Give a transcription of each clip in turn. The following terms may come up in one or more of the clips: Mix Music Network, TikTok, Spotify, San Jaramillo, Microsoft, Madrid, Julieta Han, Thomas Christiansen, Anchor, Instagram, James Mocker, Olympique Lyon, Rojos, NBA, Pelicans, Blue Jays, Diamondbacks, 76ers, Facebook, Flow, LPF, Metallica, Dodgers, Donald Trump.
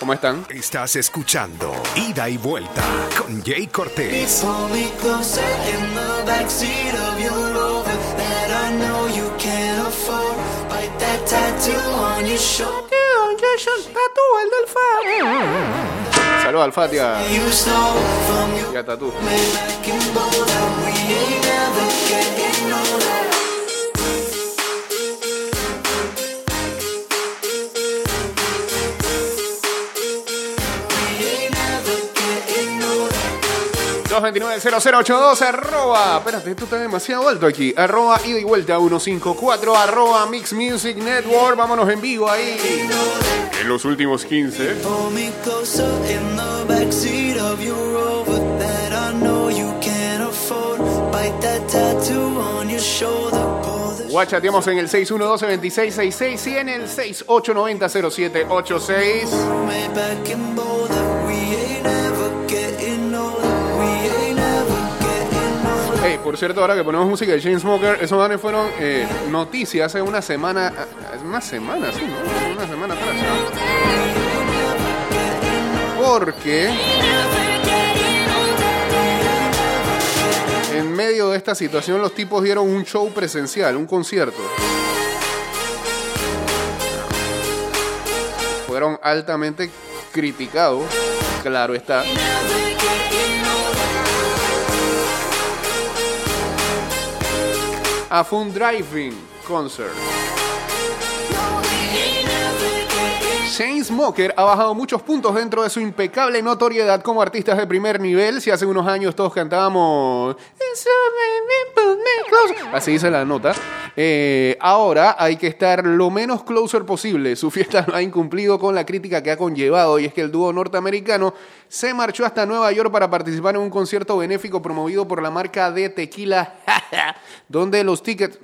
¿Cómo están? Estás escuchando Ida y Vuelta con Jay Cortés. Saludos al Fati y a Tatú. $229-0082 @ espérate, tú estás demasiado alto aquí. @ Ida y Vuelta 154 @ Mix Music Network. Vámonos en vivo ahí. En los últimos 15. Guachateamos en el 612-2666 y en el 6890-0786. Hey, por cierto, ahora que ponemos música de James Mocker, esos manes fueron noticias hace una semana. Una semana atrás. Porque en medio de esta situación los tipos dieron un show presencial, un concierto. Fueron altamente criticados, claro está. A un driving concert. Chainsmokers ha bajado muchos puntos dentro de su impecable notoriedad como artistas de primer nivel. Si hace unos años todos cantábamos así dice la nota, ahora hay que estar lo menos closer posible. Su fiesta no ha incumplido con la crítica que ha conllevado, y es que el dúo norteamericano se marchó hasta Nueva York para participar en un concierto benéfico promovido por la marca de tequila donde los tickets,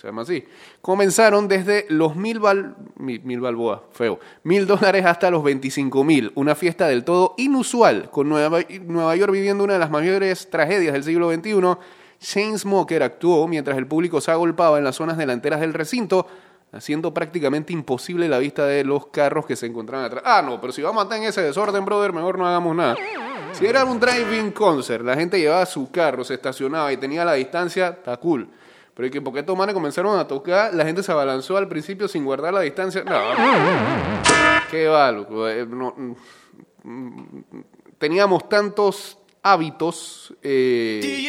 se llama así, comenzaron desde los $1,000 hasta los $25,000. Una fiesta del todo inusual, con Nueva York viviendo una de las mayores tragedias del siglo XXI. Chainsmokers actuó mientras el público se agolpaba en las zonas delanteras del recinto, haciendo prácticamente imposible la vista de los carros que se encontraban atrás. Ah, no, pero si vamos a estar en ese desorden, brother, mejor no hagamos nada. Si era un drive-in concert, la gente llevaba su carro, se estacionaba y tenía la distancia, está cool. Pero es que porque estos manes comenzaron a tocar, la gente se abalanzó al principio sin guardar la distancia. No, qué va, loco. Teníamos tantos hábitos en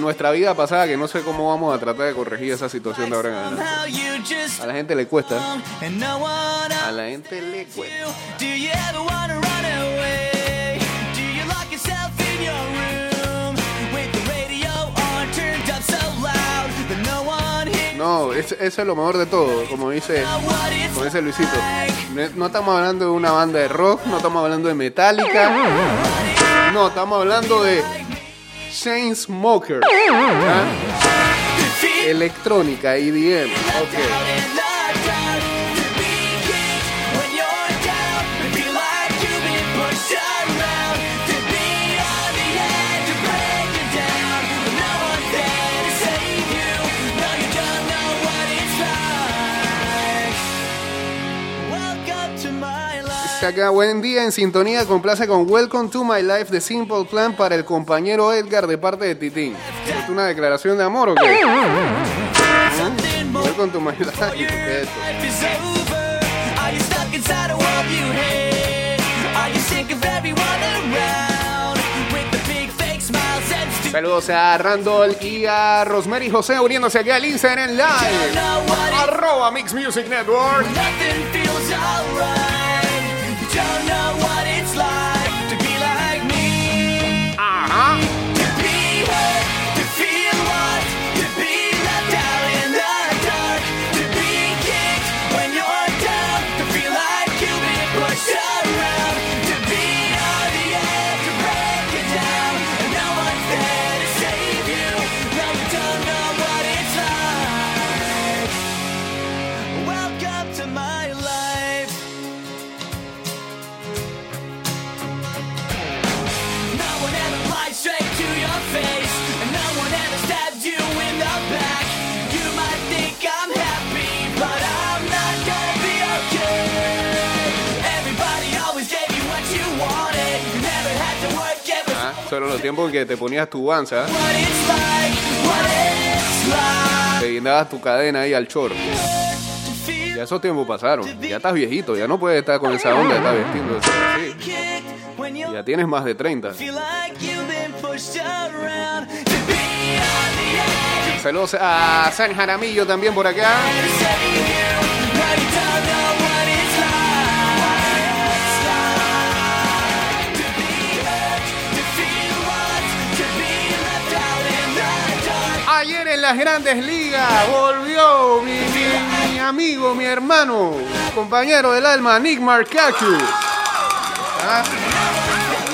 nuestra vida pasada que no sé cómo vamos a tratar de corregir esa situación de ahora en adelante. A la gente le cuesta. No, eso es lo mejor de todo, como dice Luisito. No estamos hablando de una banda de rock, no estamos hablando de Metallica, no, estamos hablando de Chainsmokers, electrónica, EDM, ok. Acá, buen día, en sintonía con Plaza con Welcome to My Life de Simple Plan para el compañero Edgar de parte de Titín. ¿Es una declaración de amor o qué? Welcome to My Life. ¿Qué es esto? Saludos a Randall y a Rosemary José uniéndose aquí al Instagram Live. @ Mix Music Network. Don't know what it's like to be like me. Ajá. To be hurt, to feel what, to be left out in the dark, to be kicked when you're down, to feel like you've been pushed around, to be on the edge, to break it down, and no one's there to save you. Now you don't know what it's like. Welcome to my life. Esos eran los tiempos que te ponías tu guanza, te guindabas tu cadena ahí al chorro. Ya esos tiempos pasaron. Ya estás viejito, ya no puedes estar con esa onda de estar vestiendo así. Ya tienes más de 30. Saludos a San Jaramillo también por acá. Ayer en las Grandes Ligas volvió mi amigo, mi hermano, compañero del alma, Nick Markakis. ¿Ah?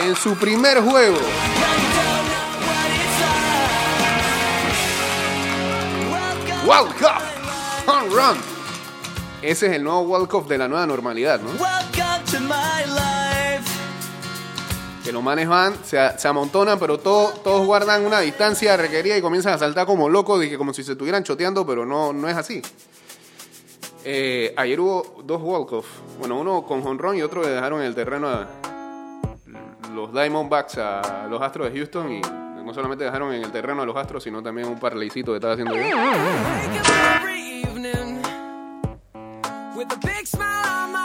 En su primer juego. World Cup, home run. Ese es el nuevo World Cup de la nueva normalidad, ¿no? Que los manes van, se amontonan, pero todos guardan una distancia requerida y comienzan a saltar como locos, como si se estuvieran choteando, pero no es así. Ayer hubo dos walk-off. Bueno, uno con jonrón y otro le dejaron en el terreno a los Diamondbacks, a los Astros de Houston, y no solamente dejaron en el terreno a los Astros, sino también un parlaycito que estaba haciendo yo.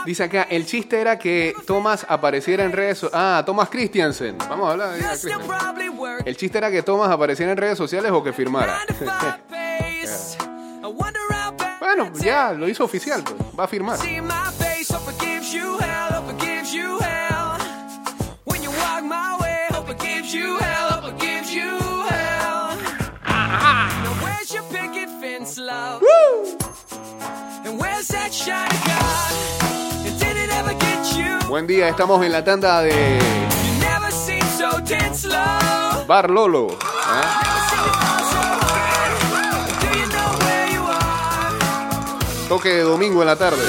Dice acá, el chiste era que Thomas apareciera en redes sociales. Ah, Thomas Christiansen. Vamos a hablar de Christiansen. El chiste era que Thomas apareciera en redes sociales o que firmara. Bueno, ya lo hizo oficial, pues. Va a firmar. Buen día, estamos en la tanda de Bar Lolo. Toque de domingo en la tarde.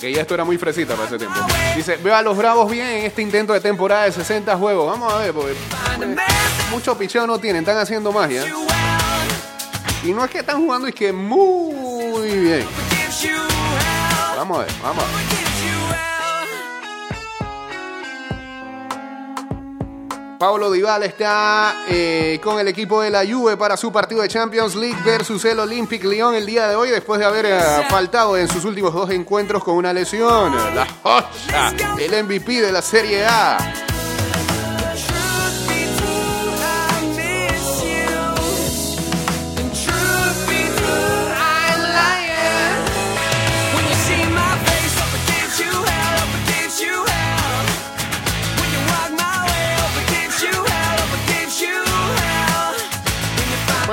Que ya esto era muy fresita para ese tiempo. Dice, veo a los Bravos bien en este intento de temporada de 60 juegos. Vamos a ver, porque mucho picheo no tienen, están haciendo magia. Y no es que están jugando, es que muy bien. Vamos a ver, vamos a ver. Paulo Dybala está con el equipo de la Juve para su partido de Champions League versus el Olympique Lyon el día de hoy, después de haber faltado en sus últimos dos encuentros con una lesión. La joya, el MVP de la Serie A.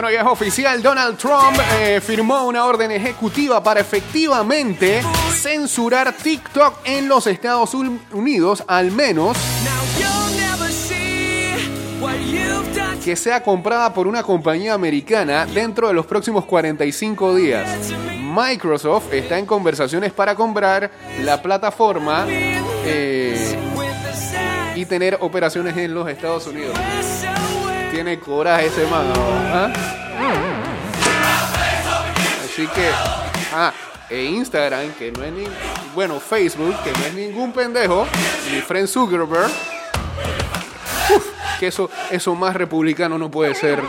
Bueno, ya es oficial, Donald Trump firmó una orden ejecutiva para efectivamente censurar TikTok en los Estados Unidos, al menos que sea comprada por una compañía americana dentro de los próximos 45 días. Microsoft está en conversaciones para comprar la plataforma y tener operaciones en los Estados Unidos. Tiene coraje ese mano, ¿ah? Así que Instagram, que no es ni bueno, Facebook, que no es ningún pendejo, mi friend Zuckerberg. Que eso más republicano no puede ser.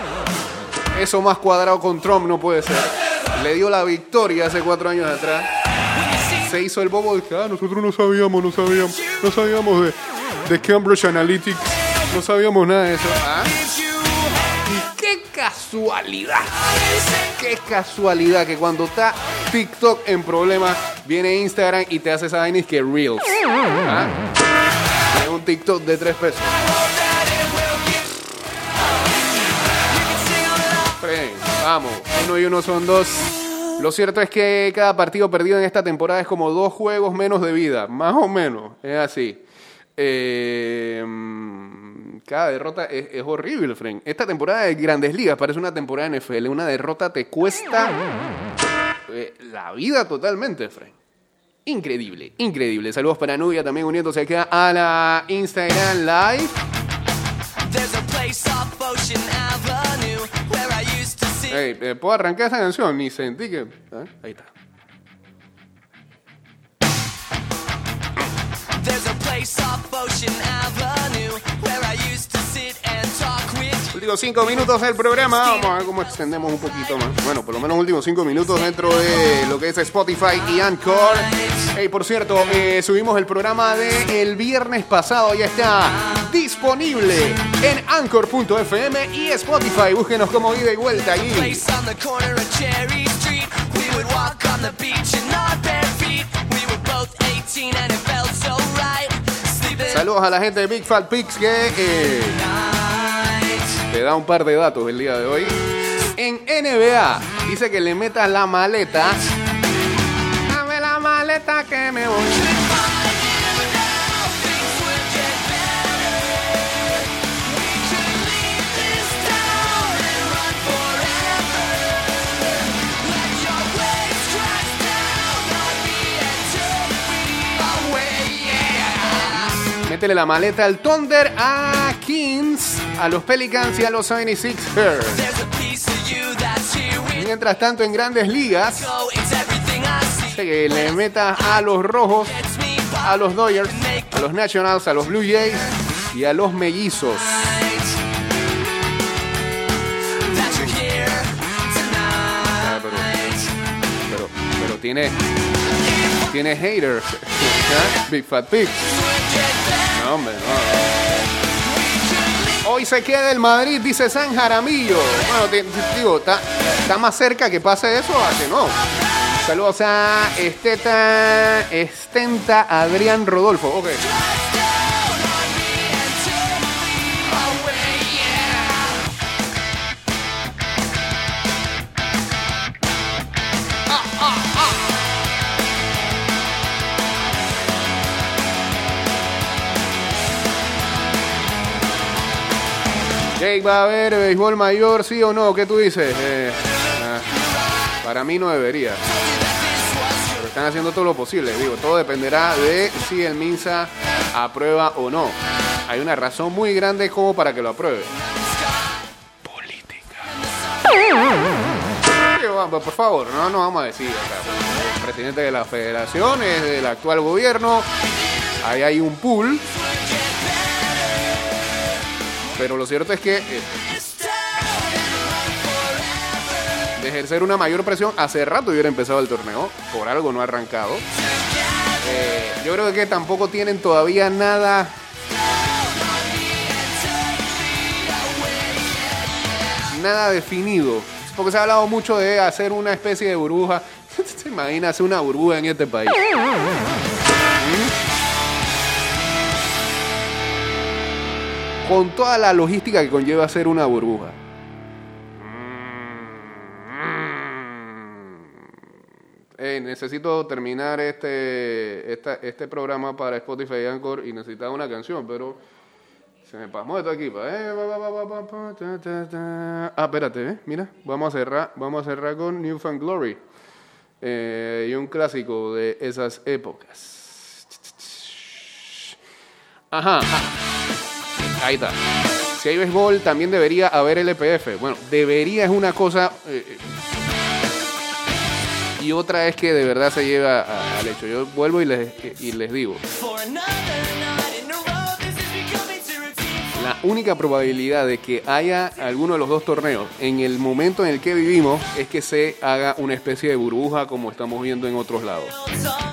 Eso más cuadrado con Trump no puede ser. Le dio la victoria hace 4 años atrás. Se hizo el bobo de que nosotros no sabíamos de Cambridge Analytica. No sabíamos nada de eso. ¿Ah? Qué casualidad que cuando está TikTok en problemas viene Instagram y te hace esa vaina que Reels. ¿Ah? Es un TikTok de 3 pesos. Vamos, 1 y 1 son 2. Lo cierto es que cada partido perdido en esta temporada es como 2 juegos menos de vida, más o menos, es así. Cada derrota es horrible, friend. Esta temporada de Grandes Ligas parece una temporada de NFL. Una derrota te cuesta la vida totalmente, friend. Increíble. Saludos para Nubia también uniéndose acá a la Instagram Live. There's a place off Ocean Avenue where I used to Hey, ¿puedo arrancar esa canción? Ni sentí que... Ahí está. There's a place off Ocean Avenue where I used to sit and talk with you. Últimos 5 minutos del programa. Vamos a ver cómo extendemos un poquito más. Bueno, por lo menos últimos 5 minutos dentro de lo que es Spotify y Anchor. Hey, por cierto, subimos el programa de el viernes pasado. Ya está disponible en Anchor.fm y Spotify. Búsquenos como ida y vuelta allí. Saludos a la gente de Big Fat Picks que te da un par de datos el día de hoy. En NBA dice que le metas la maleta. Dame la maleta que me voy. Métele la maleta al Thunder, a Kings, a los Pelicans y a los 76ers. Mientras tanto, en Grandes Ligas, que le metas a los Rojos, a los Dodgers, a los Nationals, a los Blue Jays y a los Mellizos. Pero tiene haters. Big Fat Pigs. No, hombre, no. Hoy se queda el Madrid, dice San Jaramillo. Bueno, digo, está más cerca que pase eso a que no. Saludos a Estenta Adrián Rodolfo. Ok. Jake, ¿va a haber béisbol mayor, sí o no? ¿Qué tú dices? Para mí no debería. Pero están haciendo todo lo posible. Digo, todo dependerá de si el Minsa aprueba o no. Hay una razón muy grande como para que lo apruebe. Política. Por favor, no nos vamos a decir. El presidente de la federación es del actual gobierno. Ahí hay un pool. Pero lo cierto es que de ejercer una mayor presión, hace rato hubiera empezado el torneo, por algo no ha arrancado. Yo creo que tampoco tienen todavía nada, nada definido. Porque se ha hablado mucho de hacer una especie de burbuja. ¿Se imagina hacer una burbuja en este país? Con toda la logística que conlleva hacer una burbuja. Necesito terminar este programa para Spotify y Anchor y necesitaba una canción, pero se me pasmó esto aquí. Ah, espérate, mira, vamos a cerrar con New Found Glory y un clásico de esas épocas. Ajá. Ahí está. Si hay béisbol, también debería haber LPF. Bueno, debería es una cosa y otra es que de verdad se lleva al hecho. Yo vuelvo y les digo. La única probabilidad de que haya alguno de los dos torneos en el momento en el que vivimos es que se haga una especie de burbuja como estamos viendo en otros lados.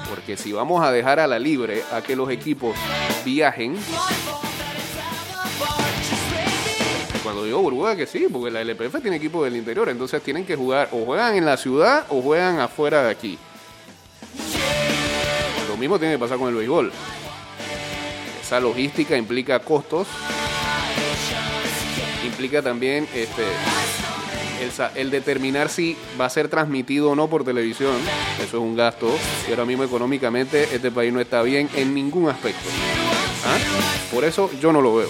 Porque si vamos a dejar a la libre a que los equipos viajen... Cuando digo burbuja, que sí, porque la LPF tiene equipos del interior, entonces tienen que jugar, o juegan en la ciudad o juegan afuera de aquí. Lo mismo tiene que pasar con el béisbol. Esa logística implica costos, implica también el determinar si va a ser transmitido o no por televisión. Eso es un gasto y ahora mismo económicamente este país no está bien en ningún aspecto. Por eso yo no lo veo.